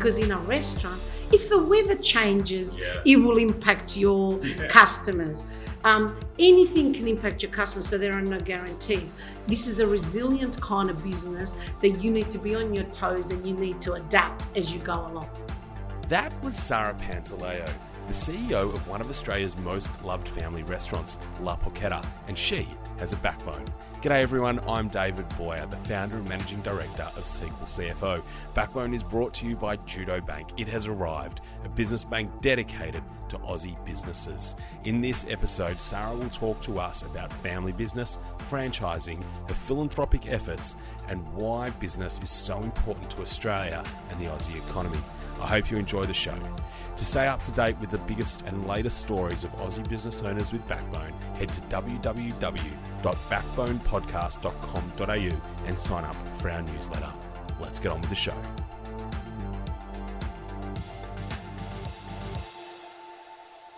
because in a restaurant, if the weather changes, it will impact your customers. Anything can impact your customers, so there are no guarantees. This is a resilient kind of business that you need to be on your toes and you need to adapt as you go along. That was Sara Pantaleo, the CEO of one of Australia's most loved family restaurants, La Porchetta, and she has a backbone. G'day everyone, I'm David Boyer, the founder and managing director of Sequel CFO. Backbone is brought to you by Judo Bank. It has arrived, a business bank dedicated to Aussie businesses. In this episode, Sara will talk to us about family business, franchising, her philanthropic efforts, and why business is so important to Australia and the Aussie economy. I hope you enjoy the show. To stay up to date with the biggest and latest stories of Aussie business owners with backbone, head to www.backbonepodcast.com.au and sign up for our newsletter. Let's get on with the show.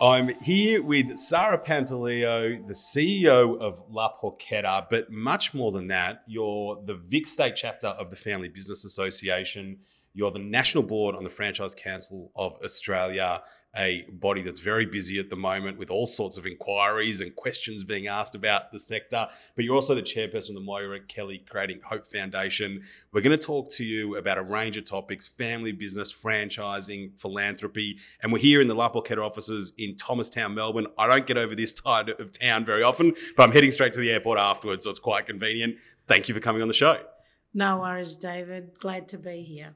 I'm here with Sara Pantaleo, the CEO of La Porchetta, but much more than that, you're the Vic State chapter of the Family Business Association. You're the national board on the Franchise Council of Australia, a body that's very busy at the moment with all sorts of inquiries and questions being asked about the sector. But you're also the chairperson of the Moira Kelly Creating Hope Foundation. We're going to talk to you about a range of topics, family business, franchising, philanthropy. And we're here in the La Porchetta offices in Thomastown, Melbourne. I don't get over this side of town very often, but I'm heading straight to the airport afterwards, so it's quite convenient. Thank you for coming on the show. No worries, David. Glad to be here.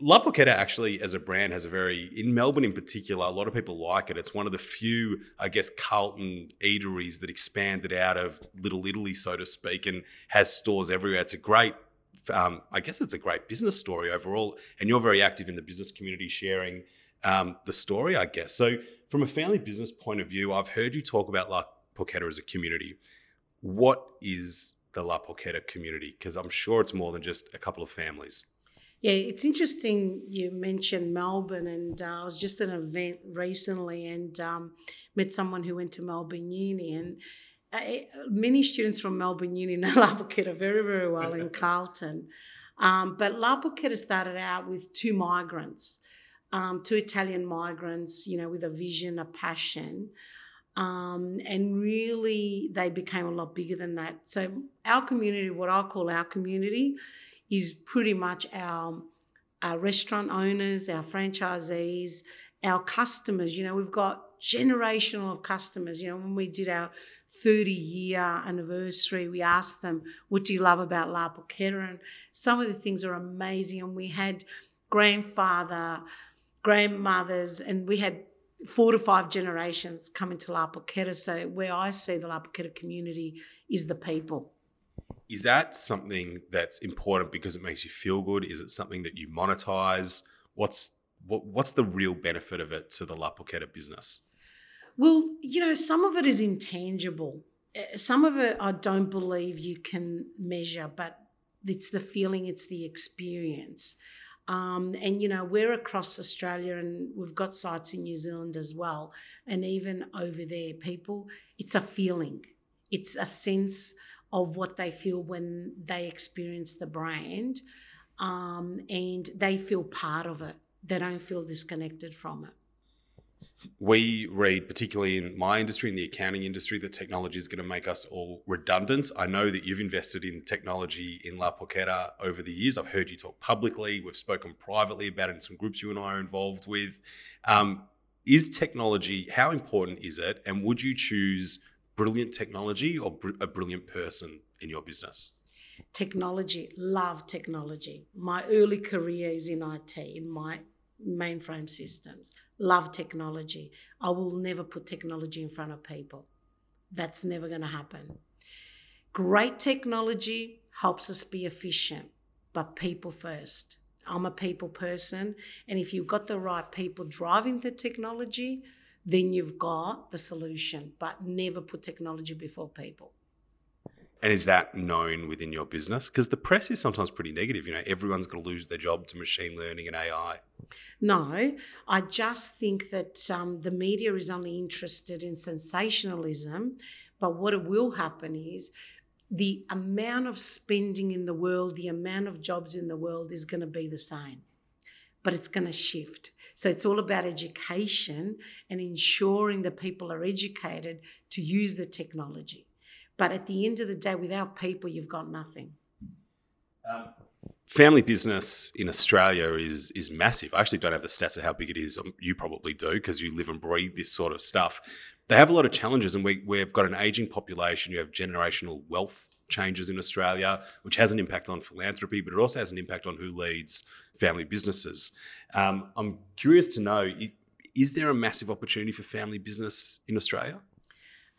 La Porchetta actually as a brand has a very, in Melbourne in particular, a lot of people like it. It's one of the few, I guess, Carlton eateries that expanded out of Little Italy, so to speak, and has stores everywhere. It's a great, I guess it's a great business story overall. And you're very active in the business community sharing the story, I guess. So from a family business point of view, I've heard you talk about La Porchetta as a community. What is the La Porchetta community? Because I'm sure it's more than just a couple of families. Yeah, it's interesting you mentioned Melbourne, and I was just at an event recently and met someone who went to Melbourne Uni, and many students from Melbourne Uni know La Porchetta very, very well in Carlton. But La Porchetta started out with two migrants, two Italian migrants, you know, with a vision, a passion, and really they became a lot bigger than that. So our community, what I call our community, is pretty much our restaurant owners, our franchisees, our customers. You know, we've got generational of customers. You know, when we did our 30-year anniversary, we asked them, what do you love about La Porchetta? And some of the things are amazing. And we had grandfather, grandmothers, and we had 4 to 5 generations coming to La Porchetta. So where I see the La Porchetta community is the people. Is that something that's important because it makes you feel good? Is it something that you monetize? What's the real benefit of it to the La Porchetta business? Well, you know, some of it is intangible. Some of it I don't believe you can measure, but it's the feeling, it's the experience. And, you know, we're across Australia and we've got sites in New Zealand as well. And even over there, people, it's a feeling. It's a sense of what they feel when they experience the brand, and they feel part of it. They don't feel disconnected from it. We read, particularly in my industry, in the accounting industry, that technology is going to make us all redundant. I know that you've invested in technology in La Porchetta over the years. I've heard you talk publicly. We've spoken privately about it in some groups you and I are involved with. Is technology, how important is it, and would you choose brilliant technology or a brilliant person in your business? Technology, love technology. My early career is in IT, in my mainframe systems. Love technology. I will never put technology in front of people. That's never going to happen. Great technology helps us be efficient, but people first. I'm a people person, and if you've got the right people driving the technology, then you've got the solution, but never put technology before people. And is that known within your business? Because the press is sometimes pretty negative. You know, everyone's going to lose their job to machine learning and AI. No, I just think that the media is only interested in sensationalism, but what will happen is the amount of spending in the world, the amount of jobs in the world is going to be the same. but it's going to shift. So it's all about education and ensuring that people are educated to use the technology. But at the end of the day, without people, you've got nothing. Family business in Australia is massive. I actually don't have the stats of how big it is. You probably do because you live and breathe this sort of stuff. They have a lot of challenges, and we've got an ageing population. You have generational wealth changes in Australia, which has an impact on philanthropy, but it also has an impact on who leads family businesses. I'm curious to know, is there a massive opportunity for family business in Australia?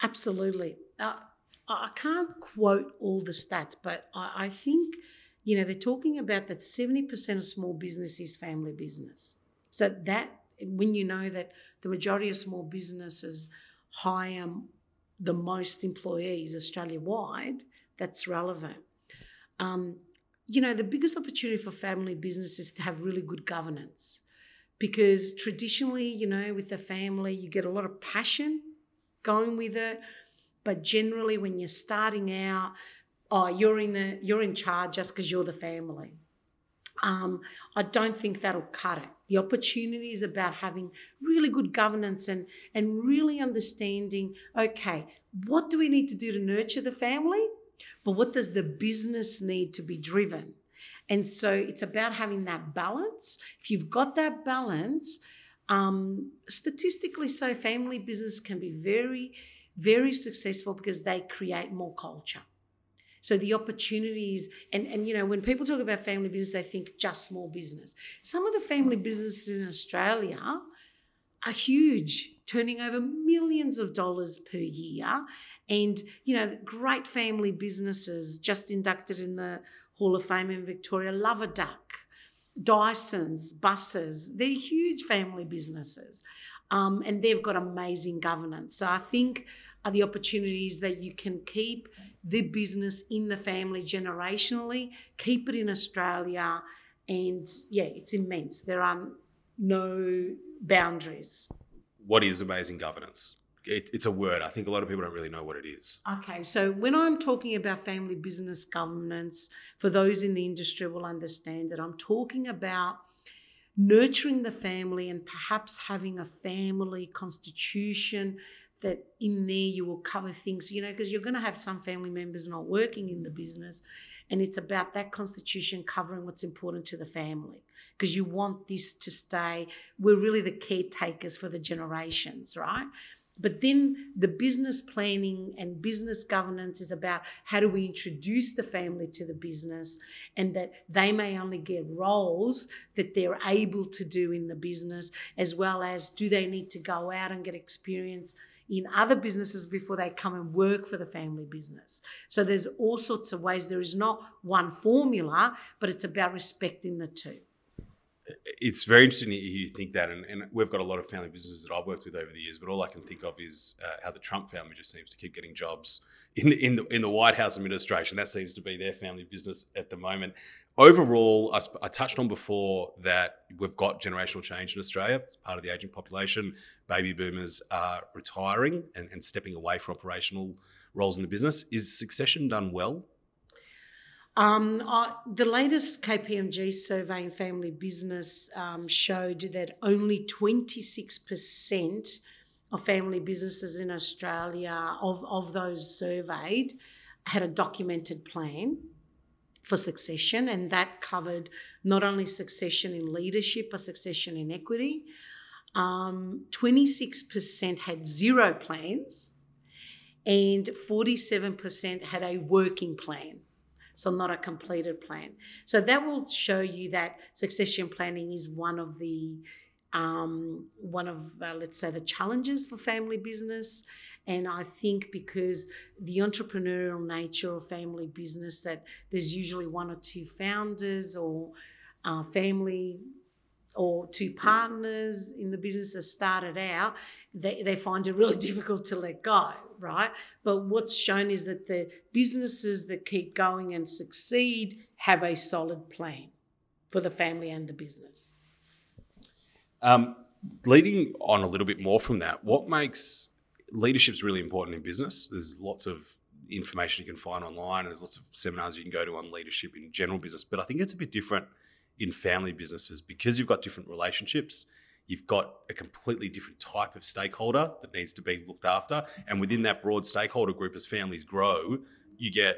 Absolutely. I can't quote all the stats, but I think, you know, they're talking about that 70% of small business is family business. So that, when you know that the majority of small businesses hire the most employees Australia-wide, that's relevant. You know, the biggest opportunity for family business is to have really good governance, because traditionally, you know, with the family, you get a lot of passion going with it. But generally, when you're starting out, you're in charge just because you're the family. I don't think that'll cut it. The opportunity is about having really good governance and really understanding, okay, what do we need to do to nurture the family? But what does the business need to be driven? And so it's about having that balance. If you've got that balance, statistically so, family business can be very, very successful because they create more culture. So the opportunities, and you know, when people talk about family business, they think just small business. Some of the family businesses in Australia are huge, turning over millions of dollars per year. And, you know, great family businesses just inducted in the Hall of Fame in Victoria, Love a Duck, Dyson's, Buses, they're huge family businesses. And they've got amazing governance. So I think the opportunities that you can keep the business in the family generationally, keep it in Australia, and, yeah, it's immense. There are no boundaries. What is amazing governance? It's a word. I think a lot of people don't really know what it is. Okay, so when I'm talking about family business governance, for those in the industry will understand that I'm talking about nurturing the family and perhaps having a family constitution that in there you will cover things, you know, because you're going to have some family members not working in the business, and it's about that constitution covering what's important to the family, because you want this to stay. We're really the caretakers for the generations, right? But then the business planning and business governance is about how do we introduce the family to the business, and that they may only get roles that they're able to do in the business, as well as do they need to go out and get experience in other businesses before they come and work for the family business. So there's all sorts of ways. There is not one formula, but it's about respecting the two. It's very interesting you think that, and we've got a lot of family businesses that I've worked with over the years, but all I can think of is how the Trump family just seems to keep getting jobs in the White House administration. That seems to be their family business at the moment. Overall, I touched on before that we've got generational change in Australia. It's part of the ageing population. Baby boomers are retiring and stepping away from operational roles in the business. Is succession done well? The latest KPMG survey in family business showed that only 26% of family businesses in Australia, of those surveyed, had a documented plan for succession, and that covered not only succession in leadership but succession in equity. 26% had zero plans, and 47% had a working plan. So not a completed plan. So that will show you that succession planning is one of let's say, the challenges for family business. And I think because the entrepreneurial nature of family business, that there's usually one or two founders or family or two partners in the business that started out, they find it really difficult to let go, right? But what's shown is that the businesses that keep going and succeed have a solid plan for the family and the business. Leading on a little bit more from that, what makes leadership's really important in business? There's lots of information you can find online, and there's lots of seminars you can go to on leadership in general business, but I think it's a bit different in family businesses, because you've got different relationships, you've got a completely different type of stakeholder that needs to be looked after. And within that broad stakeholder group, as families grow, you get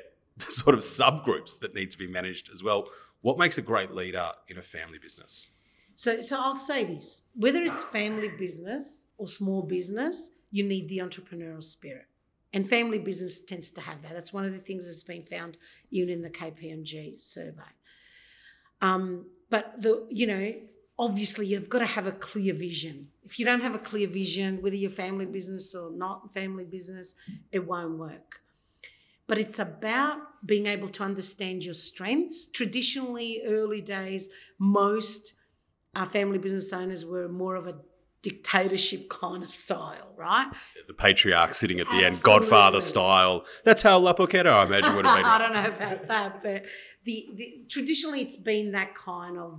sort of subgroups that need to be managed as well. What makes a great leader in a family business? So I'll say this, whether it's family business or small business, you need the entrepreneurial spirit. And family business tends to have that. That's one of the things that's been found even in the KPMG survey. Obviously you've got to have a clear vision. If you don't have a clear vision, whether you're family business or not family business, it won't work. But it's about being able to understand your strengths. Traditionally, early days, most family business owners were more of a dictatorship kind of style, right? The patriarch sitting at the end, godfather style. That's how La Porchetta, I imagine, would have been. I don't know about that, but the traditionally it's been that kind of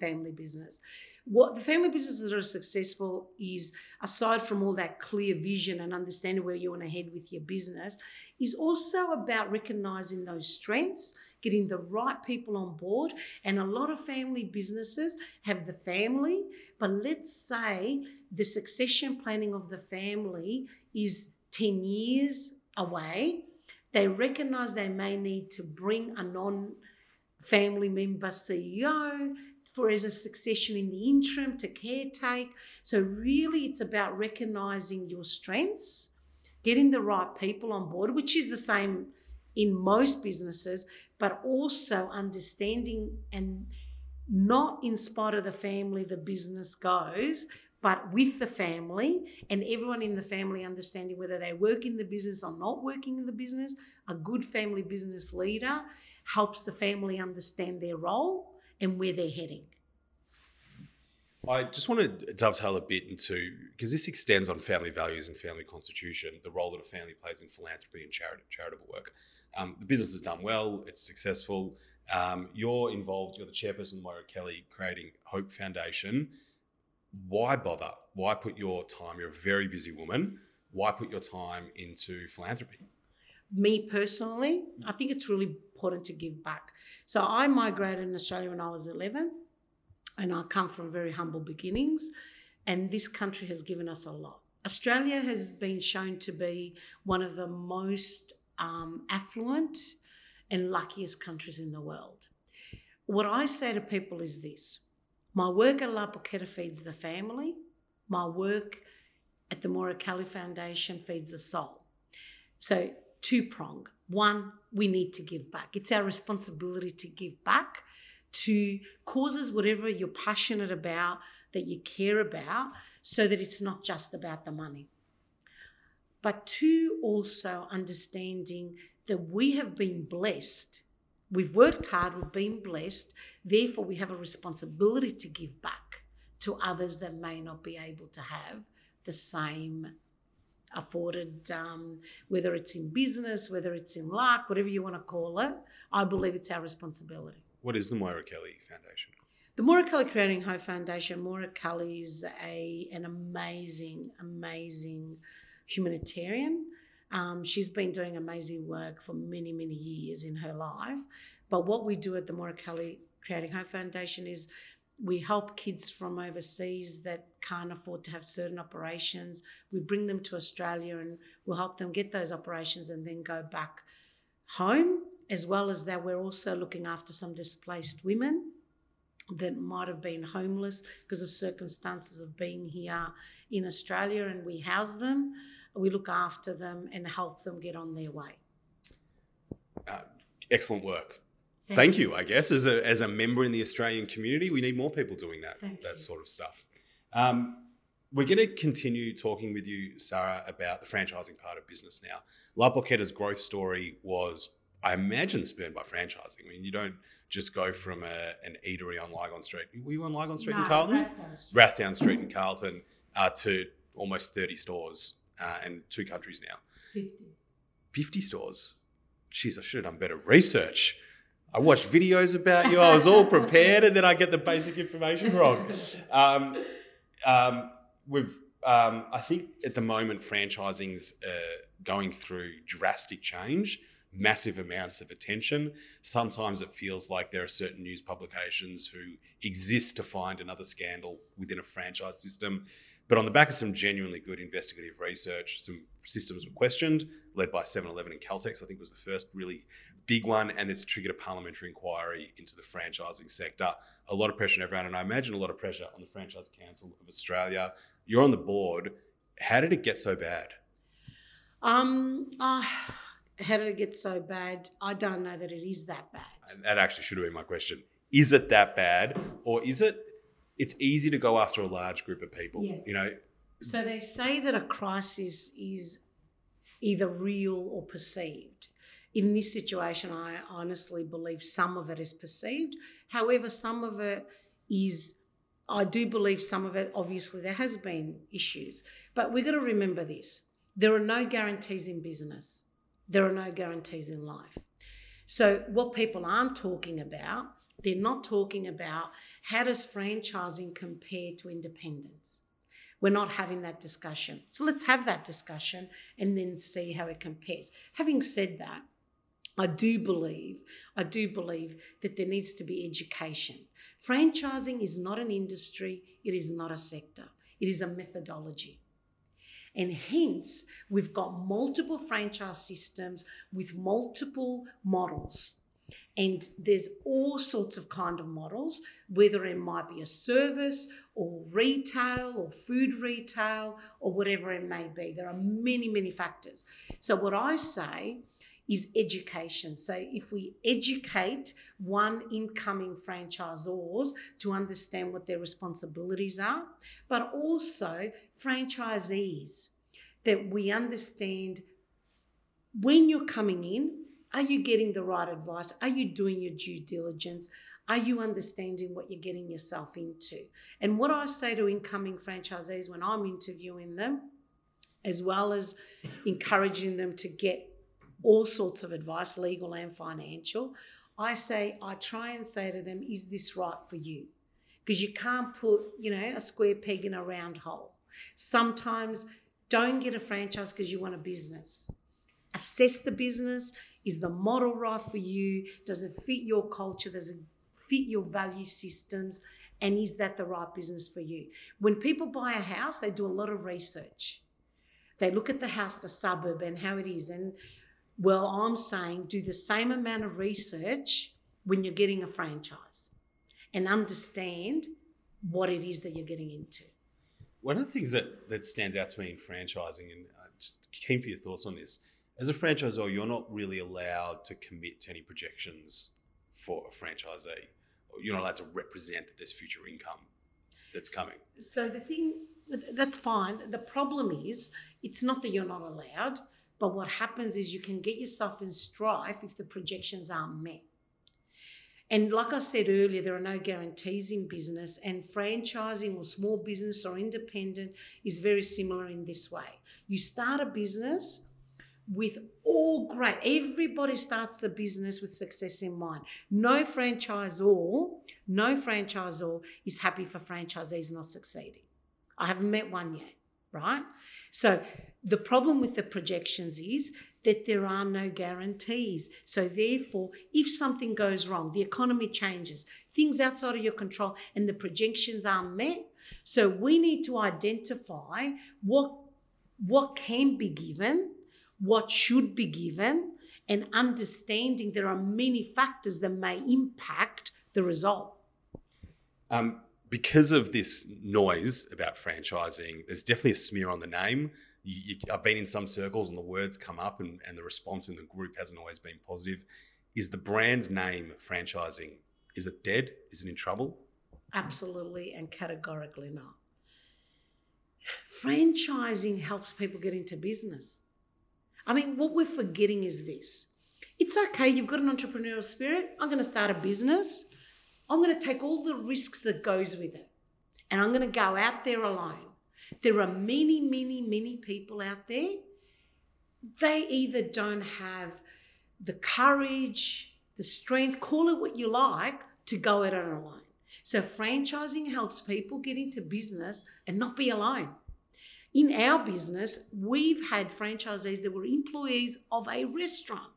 family business. What the family businesses that are successful is, aside from all that clear vision and understanding where you want to head with your business, is also about recognising those strengths, getting the right people on board. And a lot of family businesses have the family, but let's say the succession planning of the family is 10 years away. They recognise they may need to bring a non-family member CEO for as a succession in the interim to caretake. So really it's about recognising your strengths, getting the right people on board, which is the same in most businesses, but also understanding and not in spite of the family the business goes, but with the family and everyone in the family understanding whether they work in the business or not working in the business. A good family business leader helps the family understand their role and where they're heading. I just want to dovetail a bit into, because this extends on family values and family constitution, the role that a family plays in philanthropy and charitable work. The business has done well, it's successful. You're involved, you're the chairperson of Moira Kelly Creating Hope Foundation. Why bother? Why put your time, you're a very busy woman, why put your time into philanthropy? Me personally, I think it's really important to give back. So I migrated in Australia when I was 11, and I come from very humble beginnings, and this country has given us a lot. Australia has been shown to be one of the most affluent and luckiest countries in the world. What I say to people is this: my work at La Porchetta feeds the family, my work at the Moira Kelly Foundation feeds the soul. So two-pronged. One, we need to give back. It's our responsibility to give back to causes, whatever you're passionate about, that you care about, so that it's not just about the money. But two, also understanding that we have been blessed. We've worked hard, we've been blessed, therefore we have a responsibility to give back to others that may not be able to have the same afforded, whether it's in business, whether it's in luck, whatever you want to call it. I believe it's our responsibility. What is the Moira Kelly Foundation? The Moira Kelly Creating Hope Foundation, Moira Kelly is an amazing, amazing humanitarian. She's been doing amazing work for many, many years in her life. But what we do at the Moira Kelly Creating Hope Foundation is we help kids from overseas that can't afford to have certain operations. We bring them to Australia and we'll help them get those operations and then go back home. As well as that, we're also looking after some displaced women that might have been homeless because of circumstances of being here in Australia, and we house them, we look after them and help them get on their way. Excellent work. Thank you, I guess. As a member in the Australian community, we need more people doing that sort of stuff. We're going to continue talking with you, Sara, about the franchising part of business now. La Porchetta's growth story was, I imagine, spurned by franchising. I mean, you don't just go from an eatery on Lygon Street. Were you on Lygon Street in Carlton? Rathdown Street in Carlton, to almost 30 stores and 2 countries now. 50 stores? Jeez, I should have done better research. I watched videos about you. I was all prepared, and then I get the basic information wrong. I think at the moment franchising's going through drastic change. massive amounts of attention. Sometimes it feels like there are certain news publications who exist to find another scandal within a franchise system. But on the back of some genuinely good investigative research, some systems were questioned, led by 7-Eleven and Caltex, I think was the first really big one, and this triggered a parliamentary inquiry into the franchising sector. A lot of pressure on everyone, and I imagine a lot of pressure on the Franchise Council of Australia. You're on the board. How did it get so bad? How did it get so bad? I don't know that it is that bad. And that actually should have been my question. Is it that bad, or is it? It's easy to go after a large group of people, yeah. You know. So they say that a crisis is either real or perceived. In this situation, I honestly believe some of it is perceived. However, some of it is, I do believe some of it, obviously there has been issues. But we've got to remember this. There are no guarantees in business. There are no guarantees in life. So what people aren't talking about, they're not talking about how does franchising compare to independence. We're not having that discussion. So let's have that discussion and then see how it compares. Having said that, I do believe that there needs to be education. Franchising is not an industry. It is not a sector. It is a methodology. And hence, we've got multiple franchise systems with multiple models. And there's all sorts of kind of models, whether it might be a service or retail or food retail or whatever it may be. There are many, many factors. So what I say is education. So if we educate one incoming franchisors to understand what their responsibilities are, but also franchisees, that we understand when you're coming in, are you getting the right advice? Are you doing your due diligence? Are you understanding what you're getting yourself into? And what I say to incoming franchisees when I'm interviewing them, as well as encouraging them to get all sorts of advice, legal and financial, I try and say to them, is this right for you? Because you can't put, a square peg in a round hole. Sometimes don't get a franchise because you want a business. Assess the business. Is the model right for you? Does it fit your culture? Does it fit your value systems? And is that the right business for you? When people buy a house, they do a lot of research. They look at the house, the suburb, and how it is. And, well, I'm saying do the same amount of research when you're getting a franchise and understand what it is that you're getting into. One of the things that stands out to me in franchising, and I'm just keen for your thoughts on this, as a franchisor, you're not really allowed to commit to any projections for a franchisee. You're not allowed to represent that there's future income that's coming. So the thing, that's fine. The problem is, it's not that you're not allowed, but what happens is you can get yourself in strife if the projections aren't met. And like I said earlier, there are no guarantees in business, and franchising or small business or independent is very similar in this way. You start a business with all great, everybody starts the business with success in mind. No franchisor is happy for franchisees not succeeding. I haven't met one yet, right? So the problem with the projections is that there are no guarantees. So therefore, if something goes wrong, the economy changes, things outside of your control, and the projections aren't met. So we need to identify what can be given, what should be given, and understanding there are many factors that may impact the result. Because of this noise about franchising, there's definitely a smear on the name. I've been in some circles and the words come up and the response in the group hasn't always been positive. Is the brand name franchising, is it dead? Is it in trouble? Absolutely and categorically not. Franchising helps people get into business. I mean, what we're forgetting is this. It's okay, you've got an entrepreneurial spirit. I'm going to start a business. I'm going to take all the risks that goes with it. And I'm going to go out there alone. There are many, many, many people out there. They either don't have the courage, the strength, call it what you like, to go at it alone. So franchising helps people get into business and not be alone. In our business, we've had franchisees that were employees of a restaurant.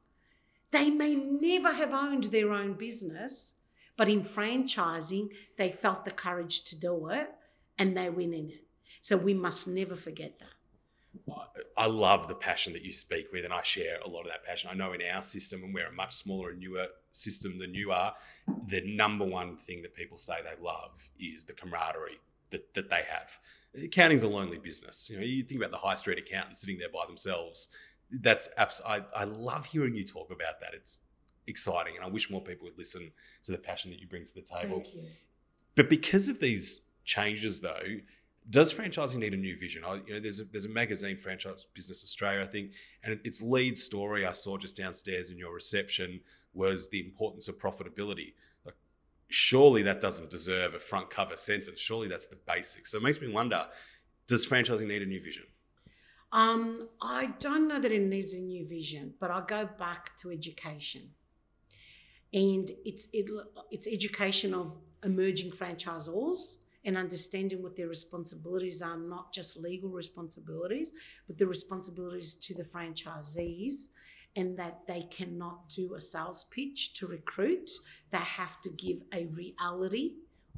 They may never have owned their own business, but in franchising, they felt the courage to do it and they went in it. So we must never forget that. I love the passion that you speak with, and I share a lot of that passion. I know in our system, and we're a much smaller and newer system than you are, the number one thing that people say they love is the camaraderie that they have. Accounting's a lonely business. You know, you think about the high street accountants sitting there by themselves. I love hearing you talk about that. It's exciting, and I wish more people would listen to the passion that you bring to the table. Thank you. But because of these changes, though, does franchising need a new vision? There's a magazine, Franchise Business Australia, I think, and its lead story I saw just downstairs in your reception was the importance of profitability. Like, surely that doesn't deserve a front cover sentence. Surely that's the basics. So it makes me wonder, does franchising need a new vision? I don't know that it needs a new vision, but I'll go back to education. And it's education of emerging franchisors, and understanding what their responsibilities are, not just legal responsibilities, but the responsibilities to the franchisees, and that they cannot do a sales pitch to recruit. They have to give a reality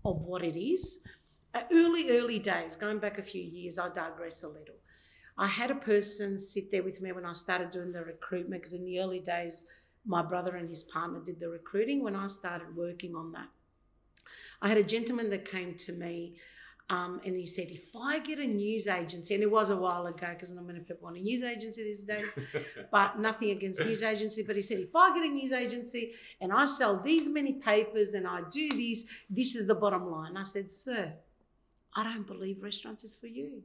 of what it is. Early days, going back a few years, I digress a little. I had a person sit there with me when I started doing the recruitment, because in the early days, my brother and his partner did the recruiting when I started working on that. I had a gentleman that came to me and he said, if I get a news agency, and it was a while ago because not many people want a news agency these days, but nothing against news agency, but he said, if I get a news agency and I sell these many papers and I do this, this is the bottom line. I said, sir, I don't believe restaurants is for you.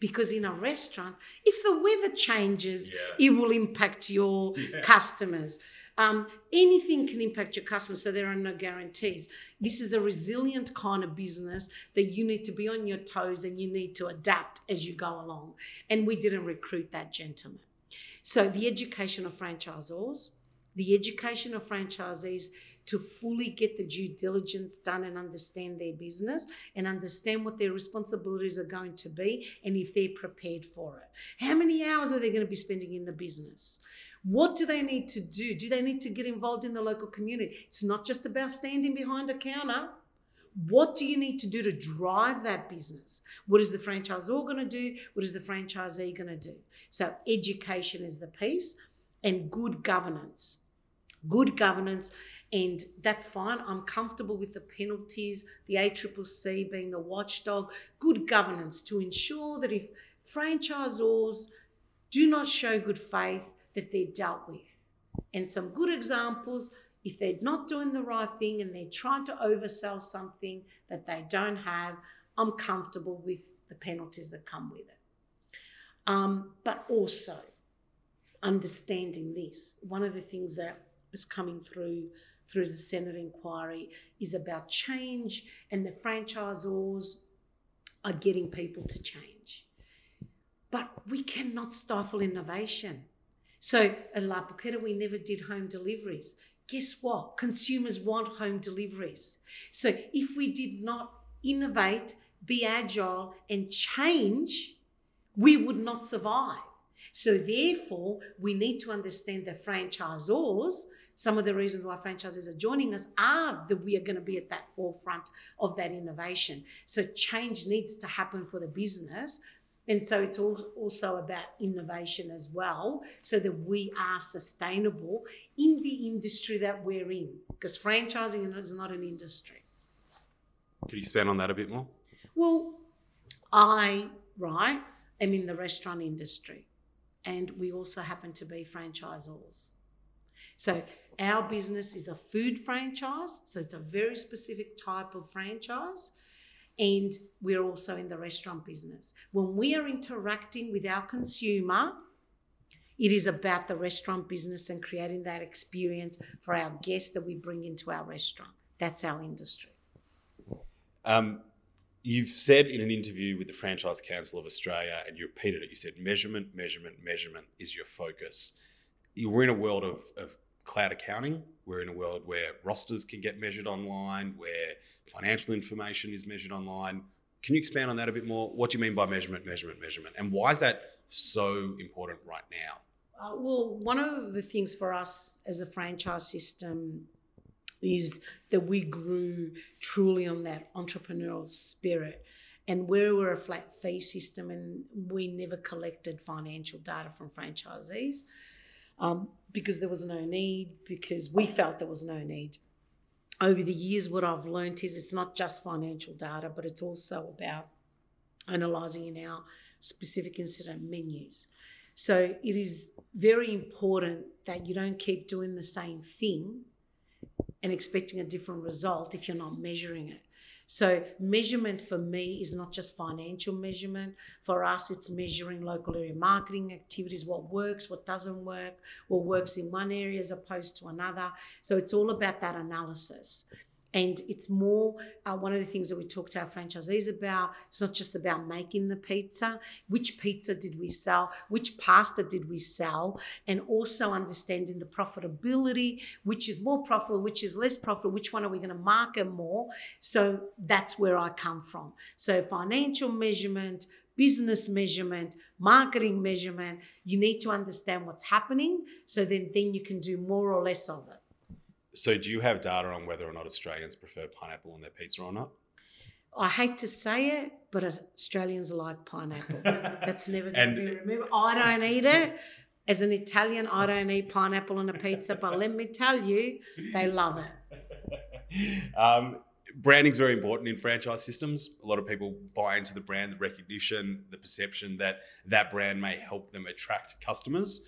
Because in a restaurant, if the weather changes, it will impact your customers. Anything can impact your customers, so there are no guarantees. This is a resilient kind of business that you need to be on your toes and you need to adapt as you go along. And we didn't recruit that gentleman. So the education of franchisors, the education of franchisees to fully get the due diligence done and understand their business and understand what their responsibilities are going to be and if they're prepared for it. How many hours are they going to be spending in the business? What do they need to do? Do they need to get involved in the local community? It's not just about standing behind a counter. What do you need to do to drive that business? What is the franchisor going to do? What is the franchisee going to do? So education is the piece, and good governance. Good governance, and that's fine. I'm comfortable with the penalties, the ACCC being the watchdog. Good governance to ensure that if franchisors do not show good faith, that they're dealt with. And some good examples, if they're not doing the right thing and they're trying to oversell something that they don't have, I'm comfortable with the penalties that come with it. But also, understanding this, one of the things that is coming through the Senate inquiry is about change, and the franchisors are getting people to change. But we cannot stifle innovation. So at La Porchetta, we never did home deliveries. Guess what? Consumers want home deliveries. So if we did not innovate, be agile and change, we would not survive. So therefore, we need to understand that franchisors, some of the reasons why franchisees are joining us are that we are going to be at that forefront of that innovation. So change needs to happen for the business. And so it's also about innovation as well, so that we are sustainable in the industry that we're in, because franchising is not an industry. Could you expand on that a bit more? Well, I am in the restaurant industry, and we also happen to be franchisors. So our business is a food franchise, so it's a very specific type of franchise. And we're also in the restaurant business. When we are interacting with our consumer, it is about the restaurant business and creating that experience for our guests that we bring into our restaurant. That's our industry. You've said in an interview with the Franchise Council of Australia, and you repeated it, you said measurement is your focus. We're in a world of cloud accounting. We're in a world where rosters can get measured online, where financial information is measured online. Can you expand on that a bit more? What do you mean by measurement, and why is that so important right now? Well, one of the things for us as a franchise system is that we grew truly on that entrepreneurial spirit. And where we're a flat fee system and we never collected financial data from franchisees because there was no need, because we felt there was no need. Over the years, what I've learned is it's not just financial data, but it's also about analysing in our specific incident menus. So it is very important that you don't keep doing the same thing and expecting a different result if you're not measuring it. So measurement for me is not just financial measurement. For us, it's measuring local area marketing activities, what works, what doesn't work, what works in one area as opposed to another. So it's all about that analysis. And it's more, one of the things that we talk to our franchisees about, it's not just about making the pizza, which pizza did we sell, which pasta did we sell, and also understanding the profitability, which is more profitable, which is less profitable, which one are we going to market more. So that's where I come from. So financial measurement, business measurement, marketing measurement, you need to understand what's happening, so then you can do more or less of it. So do you have data on whether or not Australians prefer pineapple on their pizza or not? I hate to say it, but Australians like pineapple. That's never going to be removed. I don't eat it. As an Italian, I don't eat pineapple on a pizza, but let me tell you, they love it. Branding's very important in franchise systems. A lot of people buy into the brand, the recognition, the perception that that brand may help them attract customers.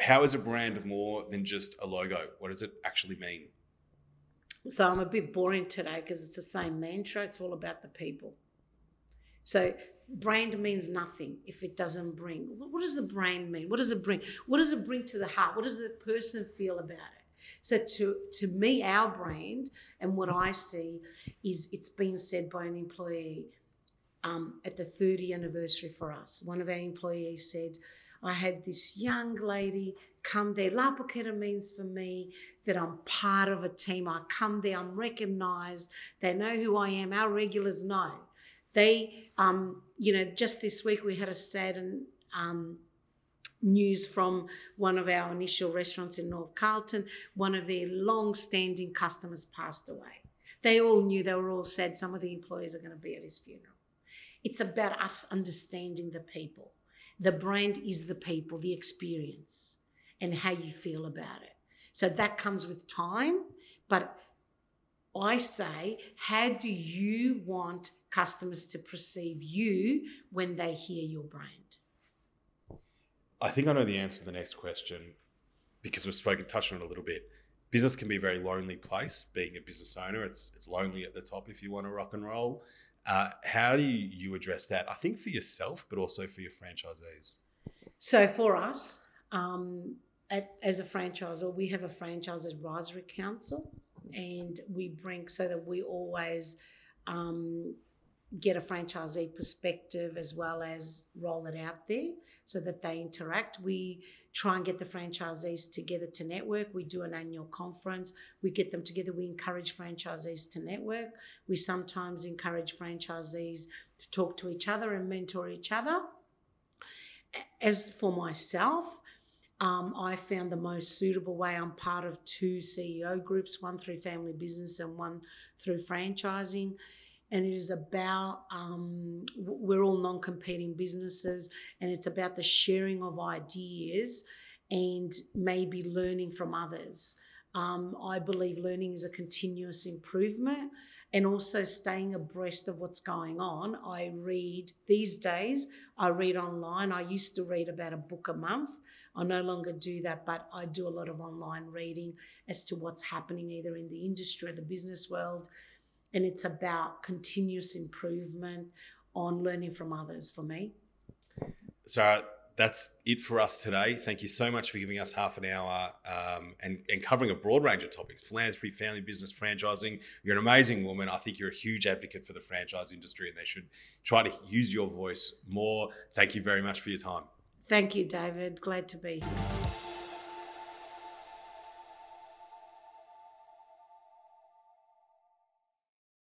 How is a brand more than just a logo? What does it actually mean? So I'm a bit boring today because it's the same mantra. It's all about the people. So brand means nothing if it doesn't bring. What does the brand mean? What does it bring? What does it bring to the heart? What does the person feel about it? So to me, our brand and what I see is it's been said by an employee at the 30th anniversary for us. One of our employees said, I had this young lady come there. La Porchetta means for me that I'm part of a team. I come there, I'm recognised. They know who I am. Our regulars know. They, just this week we had a sad news from one of our initial restaurants in North Carlton. One of their long-standing customers passed away. They all knew, they were all sad. Some of the employees are going to be at his funeral. It's about us understanding the people. The brand is the people, the experience, and how you feel about it. So that comes with time. But I say, how do you want customers to perceive you when they hear your brand? I think I know the answer to the next question because we've touched on it a little bit. Business can be a very lonely place. Being a business owner, it's lonely at the top if you want to rock and roll. How do you address that? I think for yourself, but also for your franchisees. So for us, as a franchisor, we have a franchise advisory council, and we bring so that we always get a franchisee perspective as well as roll it out there so that they interact. We try and get the franchisees together to network. We do an annual conference. We get them together. We encourage franchisees to network. We sometimes encourage franchisees to talk to each other and mentor each other. As for myself, I found the most suitable way. I'm part of two CEO groups, one through family business and one through franchising. And it is about, we're all non-competing businesses, and it's about the sharing of ideas and maybe learning from others. I believe learning is a continuous improvement and also staying abreast of what's going on. I read these days, I read online. I used to read about a book a month. I no longer do that, but I do a lot of online reading as to what's happening either in the industry or the business world. And it's about continuous improvement on learning from others for me. Sara, that's it for us today. Thank you so much for giving us half an hour and covering a broad range of topics, philanthropy, family business, franchising. You're an amazing woman. I think you're a huge advocate for the franchise industry, and they should try to use your voice more. Thank you very much for your time. Thank you, David. Glad to be here.